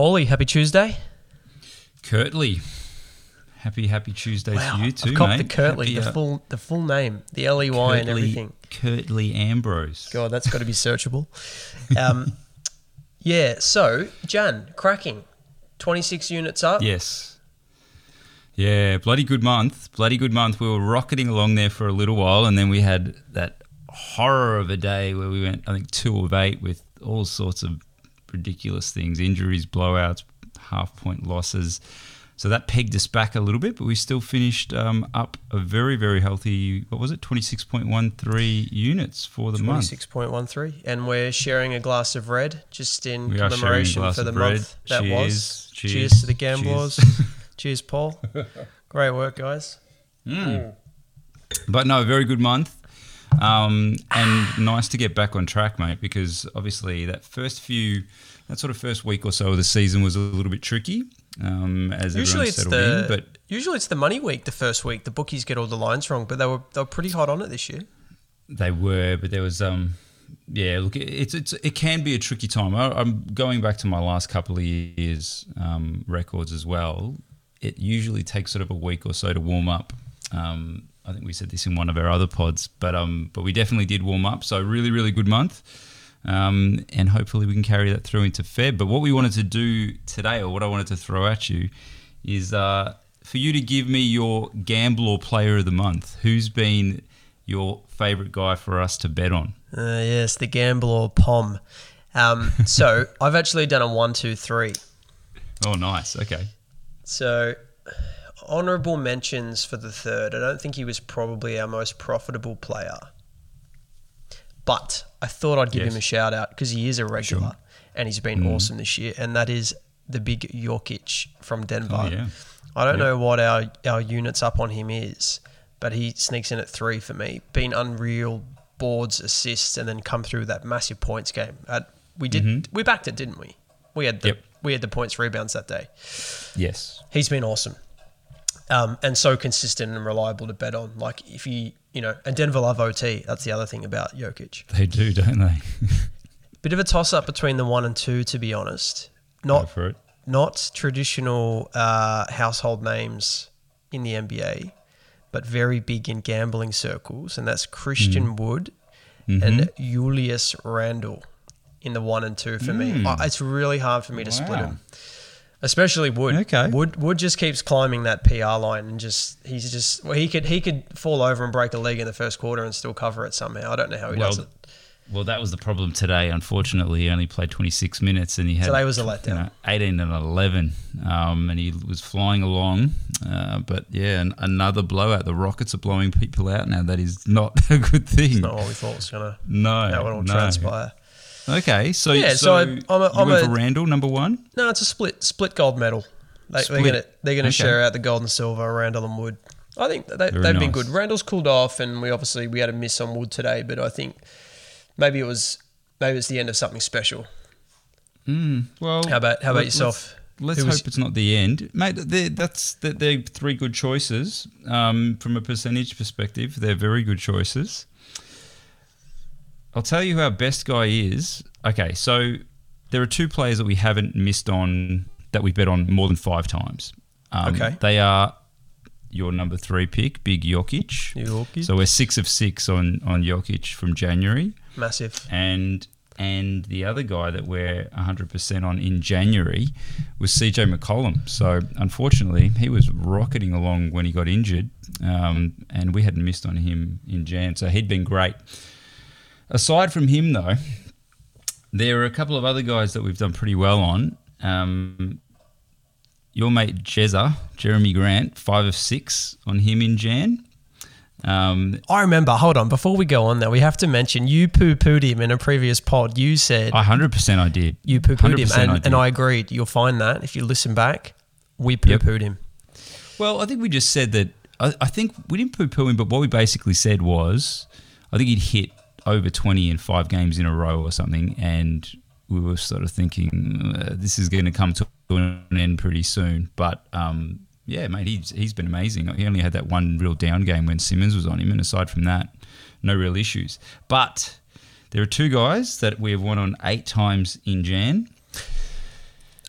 Paulie, happy Tuesday. Kirtley. Happy Tuesday to you too, I've copped mate. The Kirtley, happy, the full name, the L-E-Y Kirtley, and everything. Kirtley Ambrose. God, that's got to be searchable. Yeah, so, Jan, cracking. 26 units up. Yes. Yeah, bloody good month. We were rocketing along there for a little while, and then we had that horror of a day where we went, I think, 2 of 8 with all sorts of ridiculous things, injuries, blowouts, half-point losses. So that pegged us back a little bit, but we still finished up a very, very healthy, 26.13 units for the month. 26.13. And we're sharing a glass of red just in commemoration for the month that was. Cheers to the Gamblors. Cheers, Paul. Great work, guys. Mm. But no, very good month. And nice to get back on track, mate, because obviously that first week or so of the season was a little bit tricky. As usually it's the in, but usually it's the money week, the first week. The bookies get all the lines wrong, but they were pretty hot on it this year. They were, but there was look, it can be a tricky time. I'm going back to my last couple of years records as well. It usually takes sort of a week or so to warm up. I think we said this in one of our other pods, but we definitely did warm up. So really, really good month. And hopefully we can carry that through into Feb. But what we wanted to do today, or what I wanted to throw at you, is for you to give me your Gambler Player of the Month. Who's been your favourite guy for us to bet on? Yes, the Gambler Pom. So I've actually done a 1, 2, 3. Oh, nice. Okay. So honourable mentions for the third. I don't think he was probably our most profitable player, but I thought I'd give him a shout out because he is a regular and he's been awesome this year, and that is the big Jokic from Denver. Oh, yeah. I don't know what our units up on him is, but he sneaks in at 3 for me. Been unreal, boards, assists, and then come through with that massive points game. We backed it, didn't we? We had the points, rebounds that day. Yes. He's been awesome. And so consistent and reliable to bet on. Like if you... and Denver love OT. That's the other thing about Jokic. They do, don't they? Bit of a toss-up between the 1 and 2, to be honest. Not traditional household names in the NBA, but very big in gambling circles, and that's Christian Wood and Julius Randle in the 1 and 2 for me. It's really hard for me to split them. Especially Wood. Okay. Wood just keeps climbing that PR line and he could fall over and break a leg in the first quarter and still cover it somehow. I don't know how he does it. Well, that was the problem today. Unfortunately, he only played 26 minutes and he had today was a letdown. 18 and 11, and he was flying along. But yeah, another blowout. The Rockets are blowing people out now. That is not a good thing. It's not what we thought was going to. No, transpire. Okay, I'm a Randall number 1. No, it's a split gold medal. They're going to share out the gold and silver. Randall and Wood. I think they've been good. Randall's cooled off, and we had a miss on Wood today, but I think maybe it's the end of something special. Well, how about yourself? Let's hope it's not the end, mate. They're 3 good choices. From a percentage perspective, they're very good choices. I'll tell you who our best guy is. Okay, so there are 2 players that we haven't missed on, that we bet on more than 5 times. Okay. They are your number 3 pick, big Jokic. So we're 6 of 6 on Jokic from January. Massive. And the other guy that we're 100% on in January was CJ McCollum. So unfortunately, he was rocketing along when he got injured, and we hadn't missed on him in Jan. So he'd been great. Aside from him, though, there are a couple of other guys that we've done pretty well on. Your mate Jezza, Jeremy Grant, 5 of 6 on him in Jan. I remember, hold on, before we go on there, we have to mention you poo-pooed him in a previous pod. You said... 100% I did. You poo-pooed him and I agreed. You'll find that if you listen back, we poo-pooed him. Well, I think we just said that... I think we didn't poo-poo him, but what we basically said was I think he'd hit over 20 in 5 games in a row or something, and we were sort of thinking this is going to come to an end pretty soon. But mate, he's been amazing. He only had that one real down game when Simmons was on him, and aside from that, no real issues. But there are 2 guys that we have won on 8 times in Jan.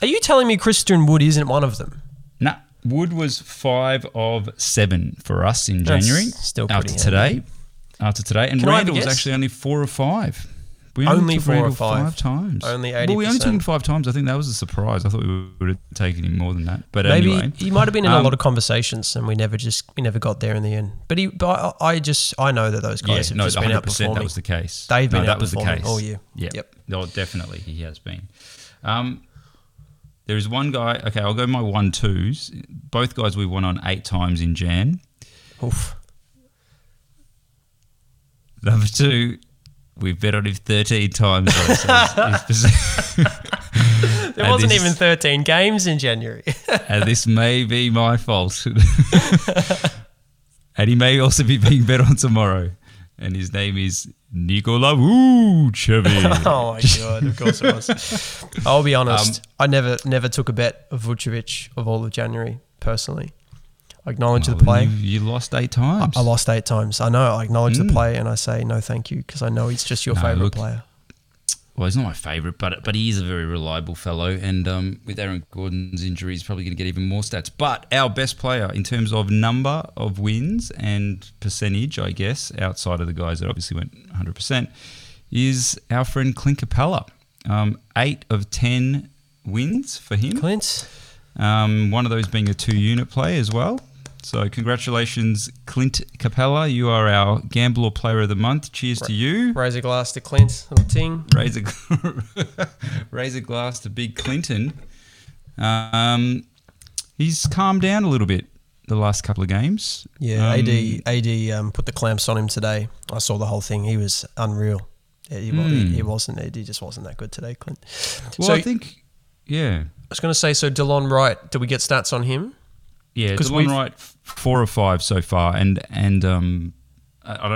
Are you telling me Christian Wood isn't one of them? No. Wood was 5 of 7 for us in January. That's still pretty after today. And Randle was actually only 4 of 5. We only took 4 or 5. 5 times. Only 80%. Well, we only took him 5 times. I think that was a surprise. I thought we would have taken him more than that. But maybe anyway, he might have been in a lot of conversations, and we never got there in the end. But I know that those guys have just been outperforming. That was the case. They've been outperforming all year. Yeah. Yep. No, definitely he has been. There is one guy. Okay, I'll go my 1-2s. Both guys we won on 8 times in Jan. Oof. Number 2. We bet on him 13 times. There wasn't even 13 games in January. And this may be my fault. And he may also be being bet on tomorrow. And his name is Nikola Vucevic. Oh, my God. Of course it was. I'll be honest. I never took a bet of Vucevic of all of January, personally. I acknowledge the play. You lost 8 times. I lost 8 times. I know. I acknowledge the play and I say no thank you because I know he's just your favourite player. Well, he's not my favourite, but he is a very reliable fellow. And with Aaron Gordon's injury, he's probably going to get even more stats. But our best player in terms of number of wins and percentage, I guess, outside of the guys that obviously went 100%, is our friend Clint Capella. 8 of 10 wins for him. Clint. One of those being a 2-unit play as well. So congratulations, Clint Capella. You are our Gambler Player of the Month. Cheers to you. Raise a glass to Clint. Little ting. Raise a glass to Big Clinton. He's calmed down a little bit the last couple of games. Yeah, AD put the clamps on him today. I saw the whole thing. He was unreal. Yeah, he wasn't. He just wasn't that good today, Clint. Well, so, I think, yeah. I was going to say, so DeLon Wright, did we get stats on him? Yeah, DeLon Wright, 4 of 5 so far, and I don't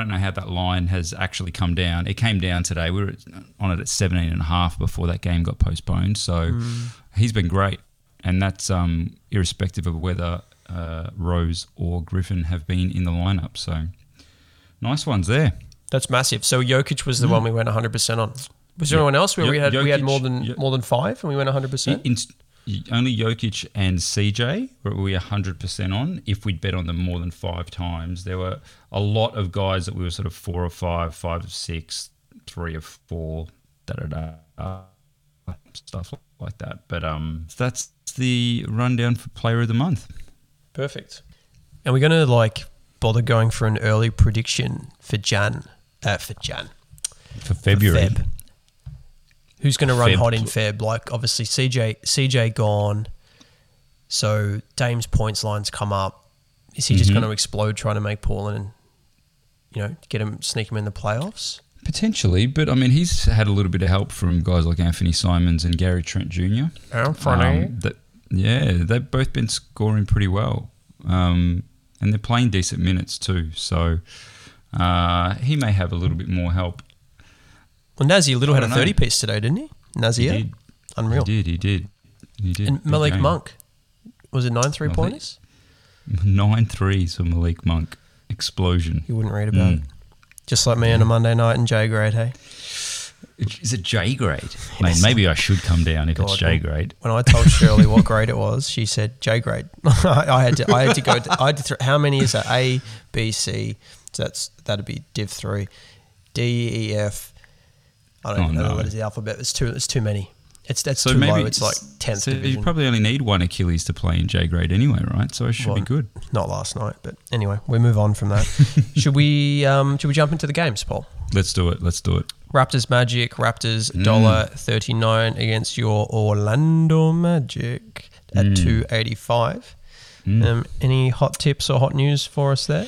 know how that line has actually come down. It came down today. We were on it at 17.5 before that game got postponed. So he's been great, and that's irrespective of whether Rose or Griffin have been in the lineup. So nice ones there. That's massive. So Jokic was the one we went 100% on. Was there anyone else where we had more than 5 and we went 100%? Only Jokic and CJ were we 100% on if we'd bet on them more than 5 times. There were a lot of guys that we were sort of 4 of 5, 5 of 6, 3 of 4, stuff like that. But that's the rundown for Player of the Month. Perfect. And we're going to bother going for an early prediction for for February. For Feb. Who's going to run hot in Feb? Obviously, CJ gone. So, Dame's points line's come up. Is he just going to explode trying to make Portland and, sneak him in the playoffs? Potentially, but, he's had a little bit of help from guys like Anthony Simons and Gary Trent Jr. Anthony. They've both been scoring pretty well. And they're playing decent minutes too. So, he may have a little bit more help. Well, Nassir Little had a 30-piece today, didn't he? Nassir? Unreal. He did. And Malik Monk. Was it 9 three-pointers? 9 threes for Malik Monk. Explosion. You wouldn't read about it. Just like me on a Monday night in J-grade, hey? Is it J-grade? Mate, maybe I should come down if it's J-grade. When I told Shirley what grade it was, she said J-grade. I had to go. How many is that? A, B, C. So that'd be Div 3. D, E, F. I don't even know what is the alphabet. It's too many. That's so too low. It's like 10th division. You probably only need 1 Achilles to play in J grade anyway, right? So it should be good. Not last night, but anyway, we move on from that. Should we jump into the games, Paul? Let's do it. Raptors Magic. Raptors $1.39 against your Orlando Magic at $2.85. Any hot tips or hot news for us there?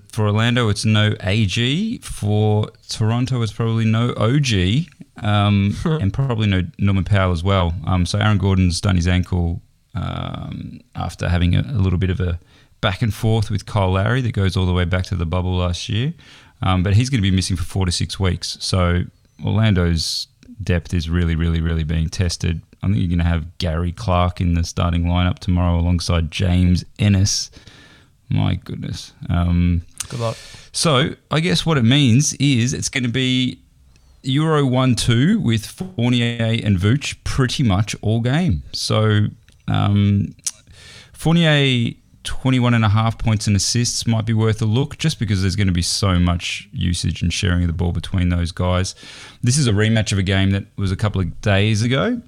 For Orlando, it's no AG. For Toronto, it's probably no OG, and probably no Norman Powell as well. So Aaron Gordon's done his ankle after having a little bit of a back and forth with Kyle Lowry that goes all the way back to the bubble last year. But he's going to be missing for 4 to 6 weeks. So Orlando's depth is really, really, really being tested. I think you're going to have Gary Clark in the starting lineup tomorrow alongside James Ennis. My goodness. Good luck. So I guess what it means is it's going to be Euro 1-2 with Fournier and Vooch pretty much all game. So Fournier, 21.5 points and assists might be worth a look just because there's going to be so much usage and sharing of the ball between those guys. This is a rematch of a game that was a couple of days ago.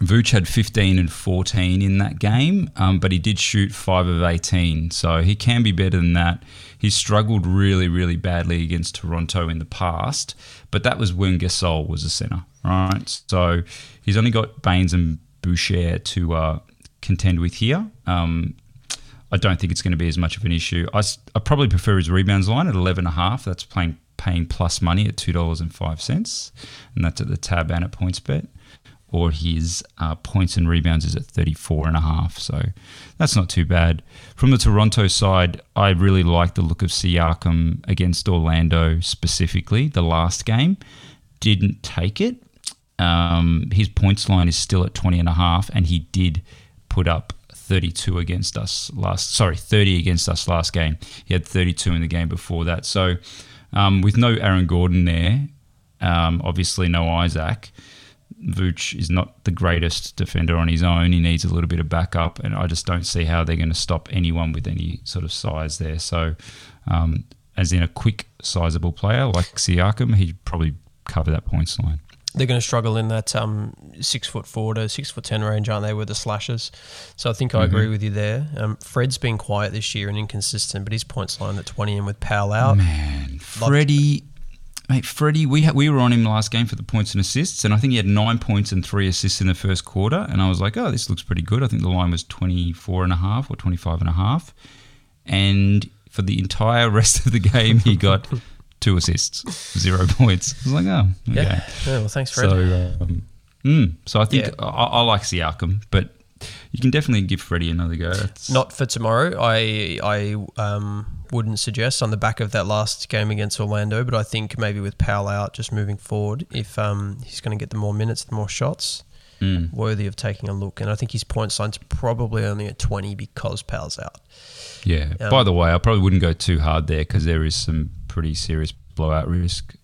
Vooch had 15 and 14 in that game, but he did shoot 5 of 18, so he can be better than that. He struggled really, really badly against Toronto in the past, but that was when Gasol was a center, right? So he's only got Baines and Boucher to contend with here. I don't think it's going to be as much of an issue. I probably prefer his rebounds line at 11.5. That's paying plus money at $2.05, and that's at the tab and at PointsBet. Or his points and rebounds is at 34.5. So that's not too bad. From the Toronto side, I really like the look of Siakam against Orlando specifically. The last game didn't take it. His points line is still at 20.5, and he did put up 30 against us last game. He had 32 in the game before that. So with no Aaron Gordon there, obviously no Isaac, Vooch is not the greatest defender on his own. He needs a little bit of backup, and I just don't see how they're going to stop anyone with any sort of size there. So as in a quick, sizable player like Siakam, he'd probably cover that points line. They're going to struggle in that 6'4" to 6'10" range, aren't they, with the slashes? So I think I agree with you there. Fred's been quiet this year and inconsistent, but his points line at 20 and with Powell out. Man, Freddie, we were on him last game for the points and assists, and I think he had 9 points and 3 assists in the first quarter, and I was like, oh, this looks pretty good. I think the line was 24.5 or 25.5, and for the entire rest of the game, he got 2 assists, 0 points. I was like, oh, okay. Yeah, well, thanks, Fred. So, so I think I like Siakam, but you can definitely give Freddie another go. It's not for tomorrow. I wouldn't suggest on the back of that last game against Orlando, but I think maybe with Powell out, just moving forward, if he's going to get the more minutes, the more shots, worthy of taking a look. And I think his point line's probably only at 20 because Powell's out. Yeah. By the way, I probably wouldn't go too hard there because there is some pretty serious blowout risk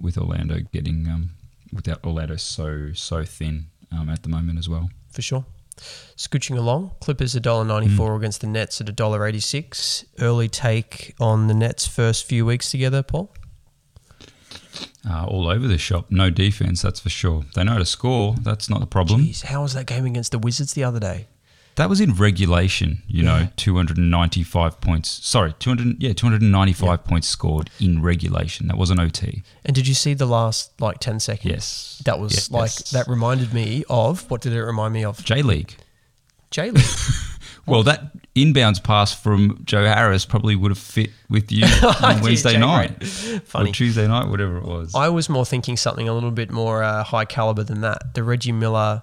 with Orlando getting without Orlando so thin at the moment as well. For sure. Scooching along, Clippers $1.94 against the Nets at $1.86. Early take on the Nets' first few weeks together, Paul? All over the shop. No defense, that's for sure. They know how to score. That's not the problem. Jeez, how was that game against the Wizards the other day? That was in regulation, 295 points. Sorry, 295 points scored in regulation. That wasn't OT. And did you see the last, 10 seconds? Yes. That was, that reminded me of, what did it remind me of? J-League. Well, that inbounds pass from Joe Harris probably would have fit with you on Wednesday night. Funny. Or Tuesday night, whatever it was. I was more thinking something a little bit more high caliber than that. The Reggie Miller...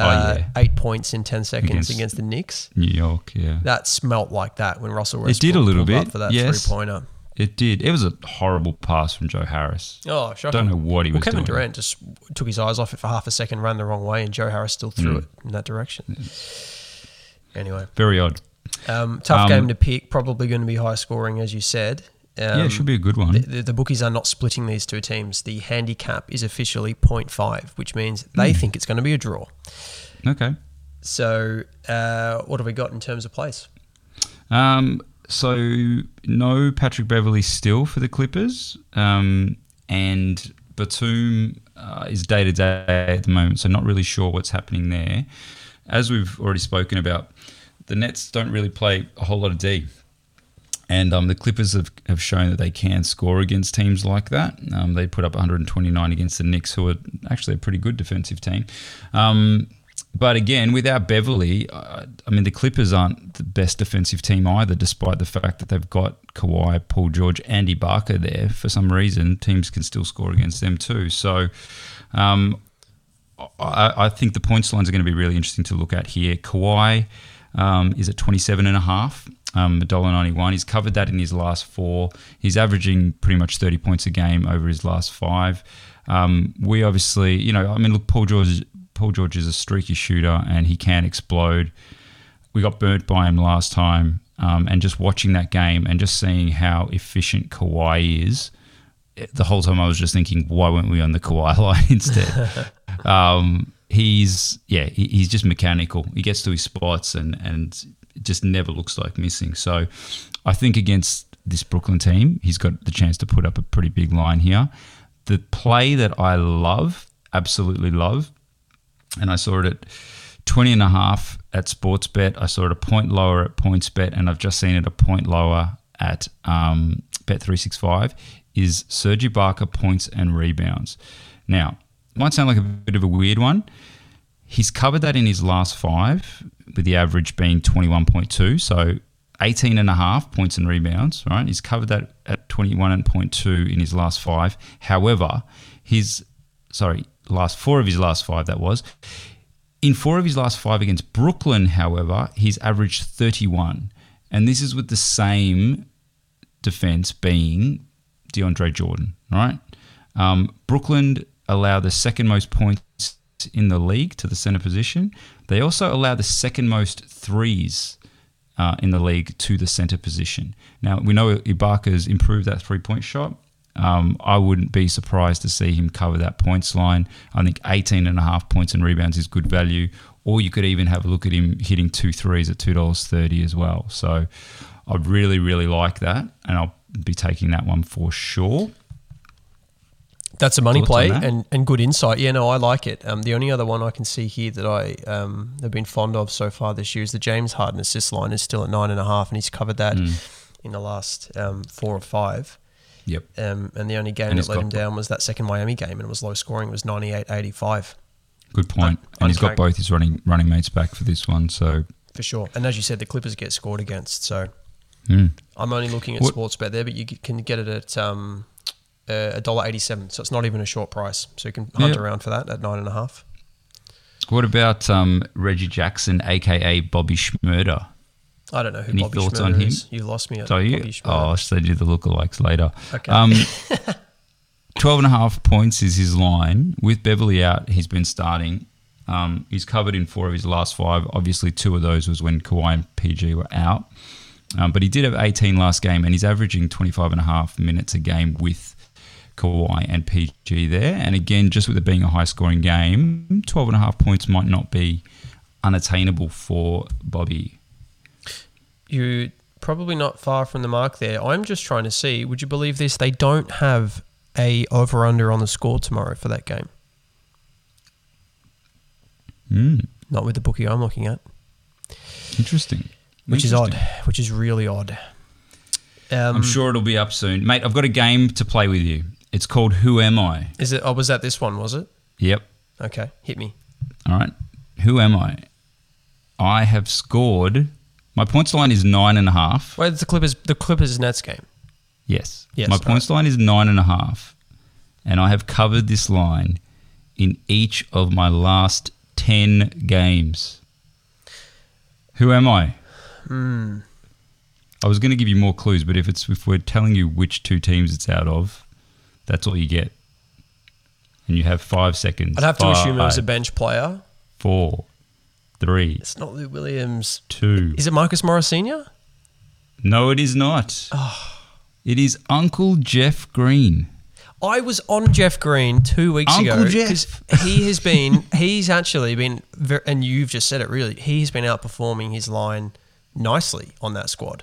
8 points in 10 seconds against the Knicks. New York, yeah. That smelt like that when Russell Westbrook pulled up for that three-pointer. It did. It was a horrible pass from Joe Harris. Oh, shocking. Don't know what he was doing. Kevin Durant just took his eyes off it for half a second, ran the wrong way, and Joe Harris still threw it in that direction. Yeah. Anyway. Very odd. Tough game to pick. Probably going to be high-scoring, as you said. It should be a good one. The bookies are not splitting these two teams. The handicap is officially 0.5, which means they think it's going to be a draw. Okay. So what have we got in terms of place? So no Patrick Beverley still for the Clippers, and Batum is day-to-day at the moment, so not really sure what's happening there. As we've already spoken about, the Nets don't really play a whole lot of D. And the Clippers have shown that they can score against teams like that. They put up 129 against the Knicks, who are actually a pretty good defensive team. But again, without Beverly, the Clippers aren't the best defensive team either, despite the fact that they've got Kawhi, Paul George, and Ibaka there. For some reason, teams can still score against them too. So I think the points lines are going to be really interesting to look at here. Kawhi is at 27.5. $1.91. He's covered that in his last 4. He's averaging pretty much 30 points a game over his last 5. We obviously, look, Paul George is a streaky shooter and he can explode. We got burnt by him last time, and just watching that game and just seeing how efficient Kawhi is the whole time I was just thinking, why weren't we on the Kawhi line instead? He's just mechanical. He gets to his spots and just never looks like missing. So I think against this Brooklyn team, he's got the chance to put up a pretty big line here. The play that I love, absolutely love, and I saw it at 20.5 at Sportsbet. I saw it a point lower at PointsBet, and I've just seen it a point lower at Bet365, is Serge Ibaka points and rebounds. Now, it might sound like a bit of a weird one. He's covered that in his last five, with the average being 21.2, so 18.5 points and rebounds, right? He's covered that at 21.2 in his last five. However, in four of his last five against Brooklyn, however, he's averaged 31. And this is with the same defense being DeAndre Jordan, right? Brooklyn allow the second most points in the league to the center position. They also allow the second most threes in the league to the center position. Now, we know Ibaka's improved that three-point shot. I wouldn't be surprised to see him cover that points line. I think 18.5 points and rebounds is good value, or you could even have a look at him hitting 2 threes at $2.30 as well. So I really, really like that, and I'll be taking that one for sure. That's a money play and good insight. Yeah, no, I like it. The only other one I can see here that I have been fond of so far this year is the James Harden assist line is still at 9.5, and he's covered that in the last 4 or 5. Yep. And the only game that let him down was that second Miami game, and it was low scoring. It was 98-85. Good point. And he's got both his running mates back for this one. So for sure. And as you said, the Clippers get scored against. So I'm only looking at Sportsbet there, but you can get it at $1.87. So it's not even a short price. So you can hunt around for that at 9.5. What about Reggie Jackson, a.k.a. Bobby Shmurda? I don't know who Bobby Shmurda is. You lost me at Bobby Shmurda. Oh, I'll send you the lookalikes later. Okay. 12.5 points is his line. With Beverly out, he's been starting. He's covered in 4 of his last 5. Obviously, 2 of those was when Kawhi and PG were out. But he did have 18 last game, and he's averaging 25.5 minutes a game with Kawhi and PG there. And again, just with it being a high-scoring game, 12.5 points might not be unattainable for Bobby. You're probably not far from the mark there. I'm just trying to see, would you believe this? They don't have a over-under on the score tomorrow for that game. Not with the bookie I'm looking at. Interesting. Which is odd, which is really odd. I'm sure it'll be up soon. Mate, I've got a game to play with you. It's called Who Am I? Is it? Oh, was that this one, was it? Yep. Okay, hit me. All right. Who am I? I have scored... My points line is 9.5. Wait, it's the Clippers Nets game. Yes. My points line is 9.5, and I have covered this line in each of my last 10 games. Who am I? I was going to give you more clues, but if we're telling you which 2 teams it's out of, that's all you get, and you have 5 seconds. I'd have to assume it was a bench player. 4, 3. It's not Lou Williams. 2. Is it Marcus Morris Sr.? No, it is not. Oh. It is Uncle Jeff Green. I was on Jeff Green 2 weeks ago. Uncle Jeff. And you've just said it really, he's been outperforming his line nicely on that squad.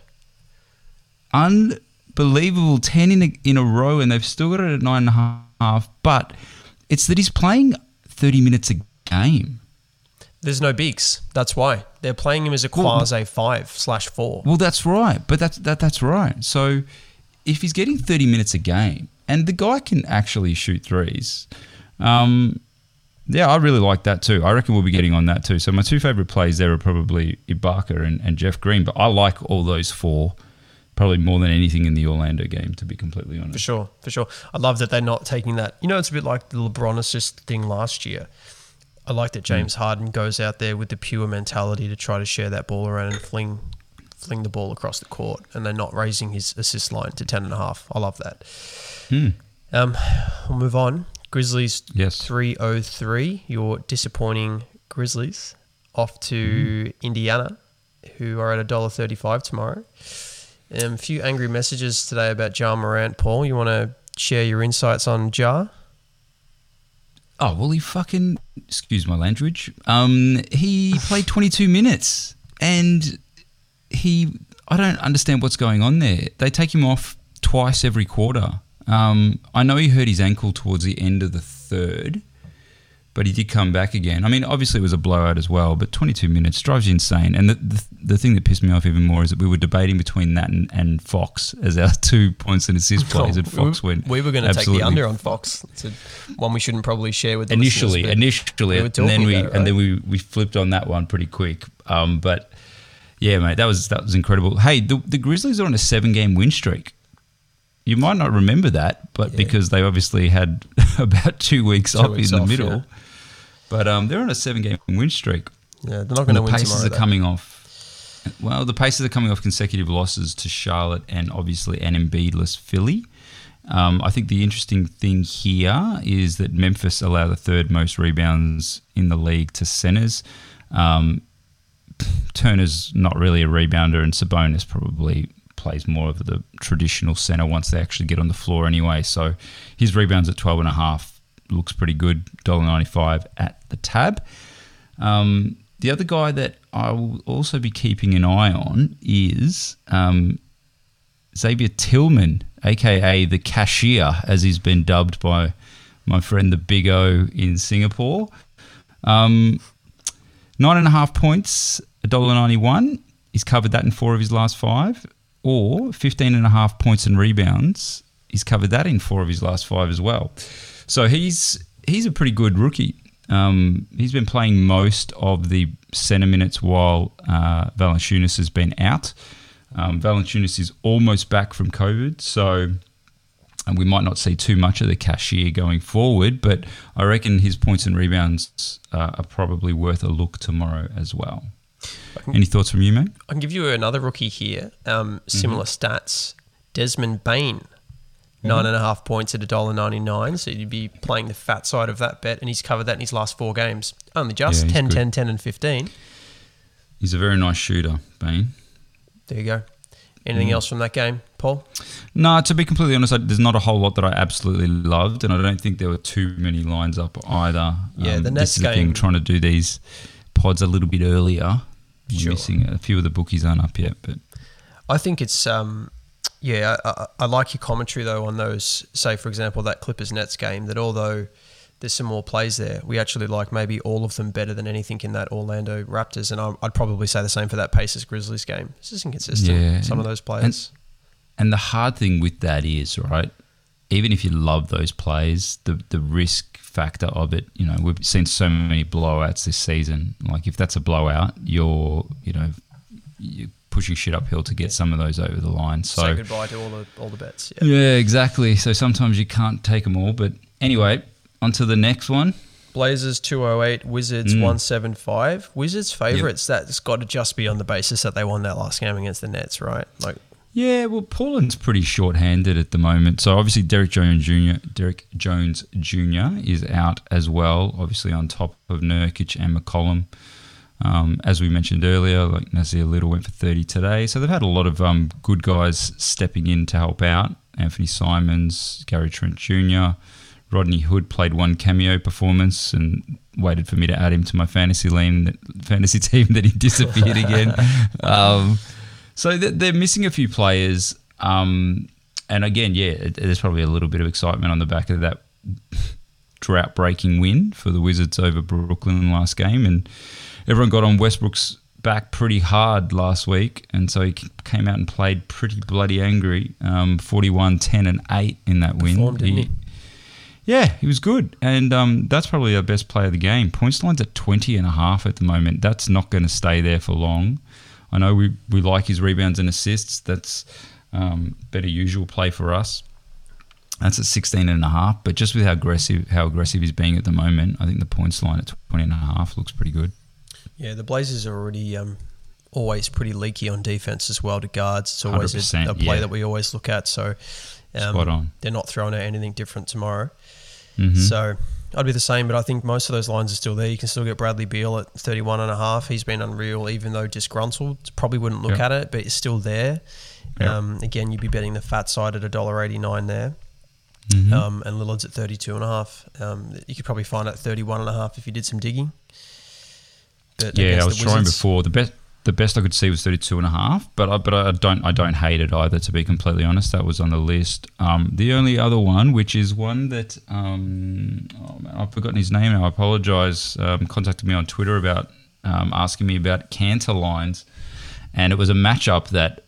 Unbelievable. 10 in a row, and they've still got it at 9.5. But it's that he's playing 30 minutes a game. There's no bigs. That's why. They're playing him as a quasi-5/4. Well, that's right. But that's right. So if he's getting 30 minutes a game, and the guy can actually shoot threes, I really like that too. I reckon we'll be getting on that too. So my 2 favourite plays there are probably Ibaka and Jeff Green, but I like all those 4 probably more than anything in the Orlando game, to be completely honest. For sure. I love that they're not taking that. You know, it's a bit like the LeBron assist thing last year. I like that James Harden goes out there with the pure mentality to try to share that ball around and fling the ball across the court, and they're not raising his assist line to 10.5. I love that. We'll move on. Grizzlies 303. Your disappointing Grizzlies off to Indiana, who are at $1.35 tomorrow. A few angry messages today about Ja Morant, Paul. You want to share your insights on Ja? Oh, well, he fucking, excuse my language, he played 22 minutes and I don't understand what's going on there. They take him off twice every quarter. I know he hurt his ankle towards the end of the third, but he did come back again. I mean, obviously it was a blowout as well, but 22 minutes drives you insane. And the thing that pissed me off even more is that we were debating between that and Fox as our 2 points and assist plays, and Fox went. We were going to take the under on Fox. It's one we shouldn't probably share with the listeners. Initially, and then we flipped on that one pretty quick. But yeah, mate, that was incredible. Hey, the Grizzlies are on a 7-game win streak. You might not remember that, but because they obviously had about 2 weeks off in the middle. Yeah. But they're on a 7-game win streak. Yeah, they're not going to win tomorrow. The Pacers are coming off consecutive losses to Charlotte and obviously an Embiid-less Philly. I think the interesting thing here is that Memphis allow the third most rebounds in the league to centers. Turner's not really a rebounder, and Sabonis probably plays more of the traditional center once they actually get on the floor anyway. So his rebounds at 12.5 looks pretty good, $1.95 at the tab. The other guy that I will also be keeping an eye on is Xavier Tillman, aka the cashier, as he's been dubbed by my friend the Big O in Singapore. 9.5 points, $1.91. He's covered that in 4 of his last 5. Or 15.5 points and rebounds. He's covered that in 4 of his last 5 as well. So he's a pretty good rookie. He's been playing most of the centre minutes while Valanciunas has been out. Valanciunas is almost back from COVID, so we might not see too much of the cashier going forward, but I reckon his points and rebounds are probably worth a look tomorrow as well. Any thoughts from you, mate? I can give you another rookie here. Similar stats. Desmond Bain, 9.5 points at $1.99. So you'd be playing the fat side of that bet, and he's covered that in his last 4 games. Only just 10, good. 10, 10, and 15. He's a very nice shooter, Bain. There you go. Anything else from that game, Paul? No, to be completely honest, there's not a whole lot that I absolutely loved, and I don't think there were too many lines up either. Yeah, the next game. This is the thing, trying to do these pods a little bit earlier. Sure. Missing a few of the bookies aren't up yet, but I think it's I like your commentary though on those. Say for example that Clippers Nets game. That although there's some more plays there, we actually like maybe all of them better than anything in that Orlando Raptors. And I'd probably say the same for that Pacers Grizzlies game. It's just inconsistent. Yeah. Some of those plays. And the hard thing with that is right. Even if you love those plays, the risk factor of it, you know, we've seen so many blowouts this season. Like if that's a blowout, you're pushing shit uphill to get some of those over the line. So say goodbye to all the bets. Yeah. Yeah, exactly. So sometimes you can't take them all. But anyway, on to the next one. Blazers 208, Wizards 175. Wizards favourites. Yep. That's got to just be on the basis that they won that last game against the Nets, right? Like. Yeah, well, Portland's pretty short-handed at the moment. So obviously Derek Jones Jr. Is out as well, obviously on top of Nurkic and McCollum. As we mentioned earlier, like Nassir Little went for 30 today. So they've had a lot of good guys stepping in to help out. Anthony Simons, Gary Trent Jr., Rodney Hood played one cameo performance and waited for me to add him to my fantasy team that he disappeared again. So they're missing a few players. And again, there's probably a little bit of excitement on the back of that drought-breaking win for the Wizards over Brooklyn last game. And everyone got on Westbrook's back pretty hard last week. And so he came out and played pretty bloody angry, 41, 10 and 8 in that win. Performed, didn't he? Yeah, he was good. And that's probably our best player of the game. Points line's at 20.5 at the moment. That's not going to stay there for long. I know we like his rebounds and assists. That's better usual play for us. That's at 16.5. But just with how aggressive he's being at the moment, I think the points line at 20.5 looks pretty good. Yeah, the Blazers are already always pretty leaky on defense as well to guards. It's always a play that we always look at. So spot on. They're not throwing out anything different tomorrow. Mm-hmm. So I'd be the same, but I think most of those lines are still there. You can still get Bradley Beal at 31.5. He's been unreal, even though disgruntled. Probably wouldn't look at it, but it's still there. Again, you'd be betting the fat side at $1.89 there. Mm-hmm. And Lillard's at 32.5. You could probably find it at 31.5 if you did some digging. But yeah, I was trying before. The best I could see was 32.5, but I don't hate it either. To be completely honest, that was on the list. The only other one, which is one that I've forgotten his name now. I apologise. Contacted me on Twitter about asking me about Cantor lines, and it was a matchup that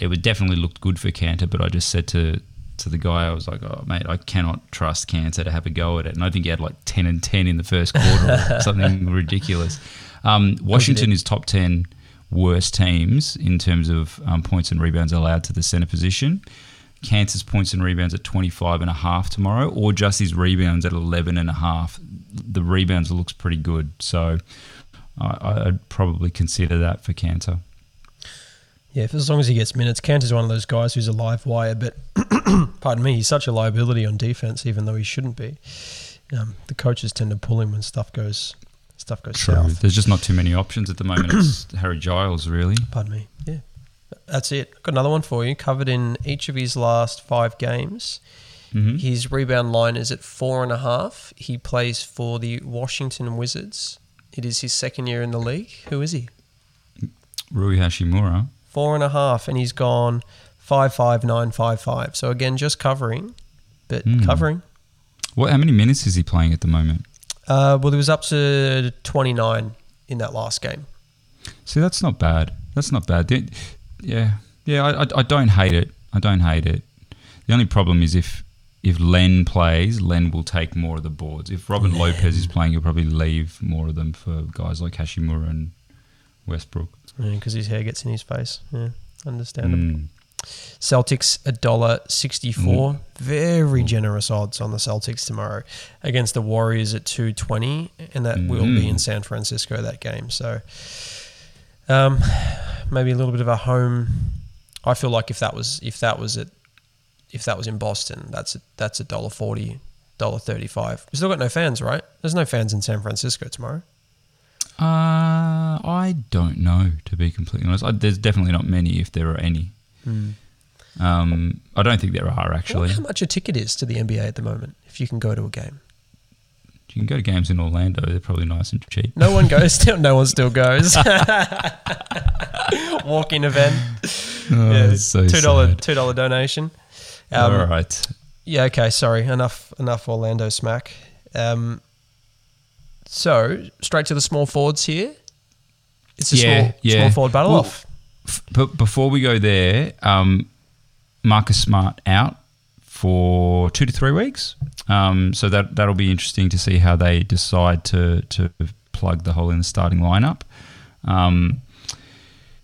it would definitely looked good for Cantor, but I just said to the guy, I was like, oh, mate, I cannot trust Cantor to have a go at it. And I think he had like 10 and 10 in the first quarter or something ridiculous. Washington is top 10 worst teams in terms of points and rebounds allowed to the center position. Cantor's points and rebounds at 25.5 tomorrow, or just his rebounds at 11.5. The rebounds looks pretty good. So I'd probably consider that for Cantor. Yeah, for as long as he gets minutes. Cantor's one of those guys who's a live wire, but pardon me, he's such a liability on defense, even though he shouldn't be. The coaches tend to pull him when stuff goes south. There's just not too many options at the moment. It's Harry Giles, really. Pardon me. Yeah, that's it. I've got another one for you. Covered in each of his last 5 games. Mm-hmm. His rebound line is at 4.5. He plays for the Washington Wizards. It is his second year in the league. Who is he? Rui Hachimura. 4.5, and he's gone 5.59, 5.5. So again, just covering, but covering. What? How many minutes is he playing at the moment? Well, he was up to 29 in that last game. See, that's not bad. Yeah. I don't hate it. The only problem is if Len plays, Len will take more of the boards. If Robin Lopez is playing, he'll probably leave more of them for guys like Hachimura and Westbrook. Because his hair gets in his face. Yeah, understandable. Celtics $1.64. Very generous odds on the Celtics tomorrow against the Warriors at $2.20, and that will be in San Francisco, that game. So maybe a little bit of a home. I feel like if that was in Boston, that's $1.40, $1.35. We've still got no fans, right? There's no fans in San Francisco tomorrow. I don't know, to be completely honest. There's definitely not many, if there are any. I don't think there are, actually. Well, how much a ticket is to the NBA at the moment, if you can go to a game? You can go to games in Orlando. They're probably nice and cheap. No one still goes. Walk-in event. Oh, yeah, so $2 donation. All right. Yeah, okay, sorry. Enough Orlando smack. So, straight to the small forwards here. It's a small forward battle-off. But before we go there, Marcus Smart out for 2 to 3 weeks. So, that'll be interesting to see how they decide to plug the hole in the starting lineup.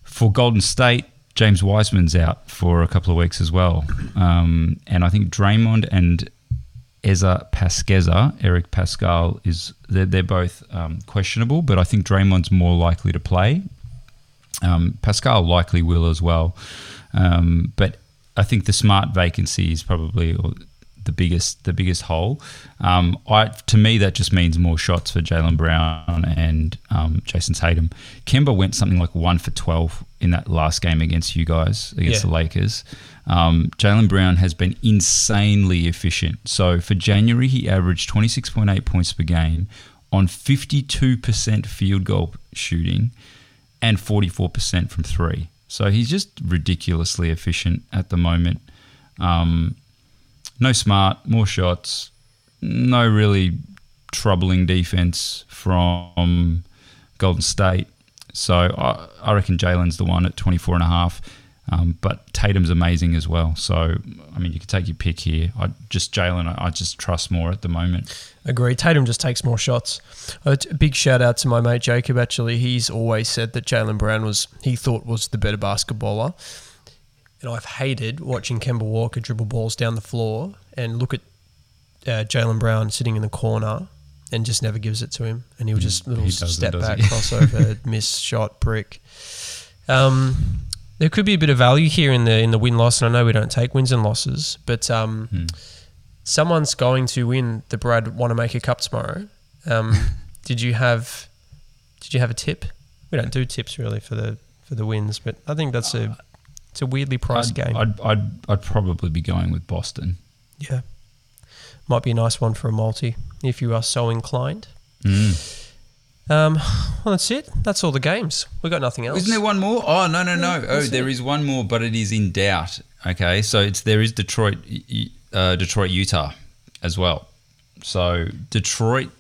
For Golden State, James Wiseman's out for a couple of weeks as well. And I think Draymond and Eric Pascal, they're both questionable, but I think Draymond's more likely to play. Pascal likely will as well. But I think the Smart vacancy is probably the biggest hole. To me, that just means more shots for Jalen Brown and Jason Tatum. Kemba went something like 1 for 12 in that last game against the Lakers. Jalen Brown has been insanely efficient. So for January, he averaged 26.8 points per game on 52% field goal shooting and 44% from three. So he's just ridiculously efficient at the moment. No Smart, more shots, no really troubling defense from Golden State. So I reckon Jalen's the one at 24.5, but Tatum's amazing as well. So, I mean, you can take your pick here. Jalen, I just trust more at the moment. Agree. Tatum just takes more shots. A big shout out to my mate Jacob, actually. He's always said that Jalen Brown he thought was the better basketballer. And I've hated watching Kemba Walker dribble balls down the floor and look at Jalen Brown sitting in the corner and just never gives it to him. And he'll just step back, crossover, miss shot, brick. There could be a bit of value here in the win-loss, and I know we don't take wins and losses, but someone's going to win the Brad Wanamaker Cup tomorrow. Did you have a tip? We don't do tips really for the wins, but I think that's a... It's a weirdly priced game. I'd probably be going with Boston. Yeah. Might be a nice one for a multi if you are so inclined. Mm. Well, that's it. That's all the games. We've got nothing else. Isn't there one more? Oh, no. Oh, there is one more, but it is in doubt. Okay, so there is Detroit, Utah as well. So Detroit,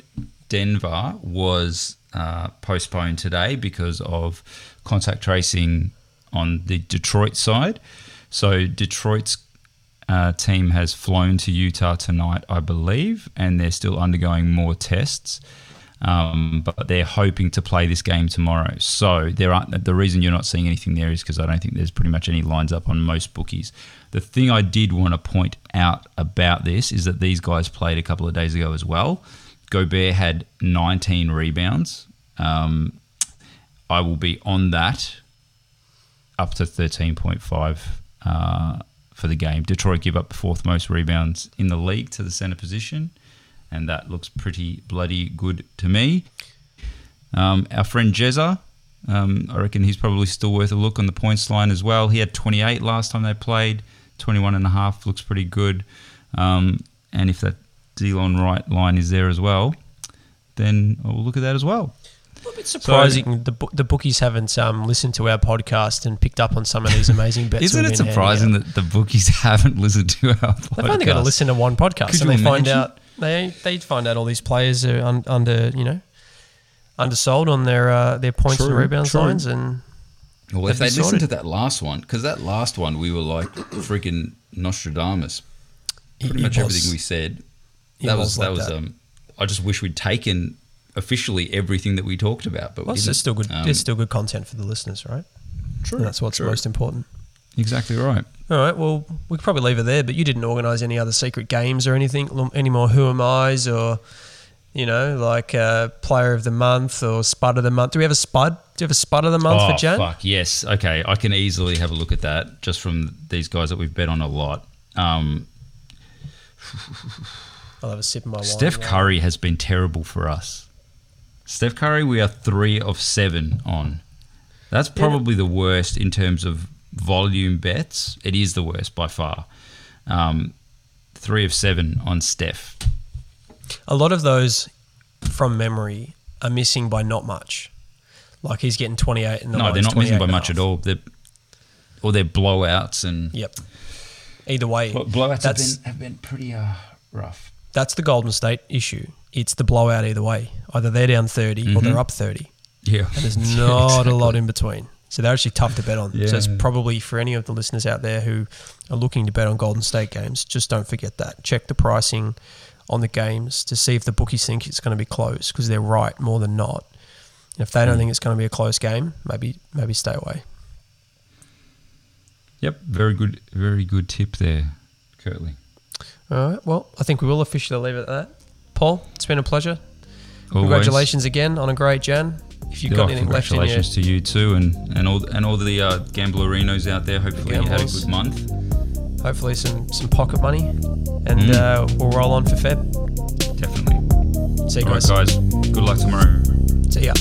Denver was postponed today because of contact tracing on the Detroit side. So Detroit's team has flown to Utah tonight, I believe, and they're still undergoing more tests. But they're hoping to play this game tomorrow. So the reason you're not seeing anything there is because I don't think there's pretty much any lines up on most bookies. The thing I did want to point out about this is that these guys played a couple of days ago as well. Gobert had 19 rebounds. I will be on that up to 13.5 for the game. Detroit give up the fourth most rebounds in the league to the center position, and that looks pretty bloody good to me. Our friend Jezza, I reckon he's probably still worth a look on the points line as well. He had 28 last time they played, 21.5 looks pretty good. And if that DeLon Wright line is there as well, then I'll look at that as well. A little bit surprising the bookies haven't listened to our podcast and picked up on some of these amazing bets. Isn't it surprising that the bookies haven't listened to our podcast? They've only got to listen to one podcast and they find out all these players are undersold on their points and rebounds lines. And well, if they listened to that last one, because that last one we were like freaking Nostradamus. Pretty much everything we said. I just wish we'd taken officially everything that we talked about, but it's still good. It's still good content for the listeners, right? True. And that's what's most important. Exactly right. All right. Well, we could probably leave it there. But you didn't organise any other secret games or anything, any more Who Am I's or Player of the Month or Spud of the Month. Do we have a Spud? Do you have a Spud of the Month for Jan? Fuck yes. Okay, I can easily have a look at that just from these guys that we've bet on a lot. I'll have a sip of my wine. Steph Curry has been terrible for us. Steph Curry, we are 3 of 7 on. That's probably the worst in terms of volume bets. It is the worst by far. 3 of 7 on Steph. A lot of those from memory are missing by not much. Like he's getting 28. And they're not missing by much at all. They're blowouts and... Yep. Either way. Blowouts have been pretty rough. That's the Golden State issue. It's the blowout either way. Either they're down 30 or they're up 30. Yeah. And there's not a lot in between. So they're actually tough to bet on. Yeah. So it's probably for any of the listeners out there who are looking to bet on Golden State games, just don't forget that. Check the pricing on the games to see if the bookies think it's going to be close, because they're right more than not. And if they don't think it's going to be a close game, maybe stay away. Yep. Very good tip there, Kirtley. All right. Well, I think we will officially leave it at that. Paul, it's been a pleasure. Always. Congratulations again on a great Jan. If you've got anything left in you. Congratulations to you too and all the gamblerinos out there. Hopefully you had a good month. Hopefully some pocket money. And we'll roll on for Feb. Definitely. See you guys. All right, guys. Good luck tomorrow. See ya.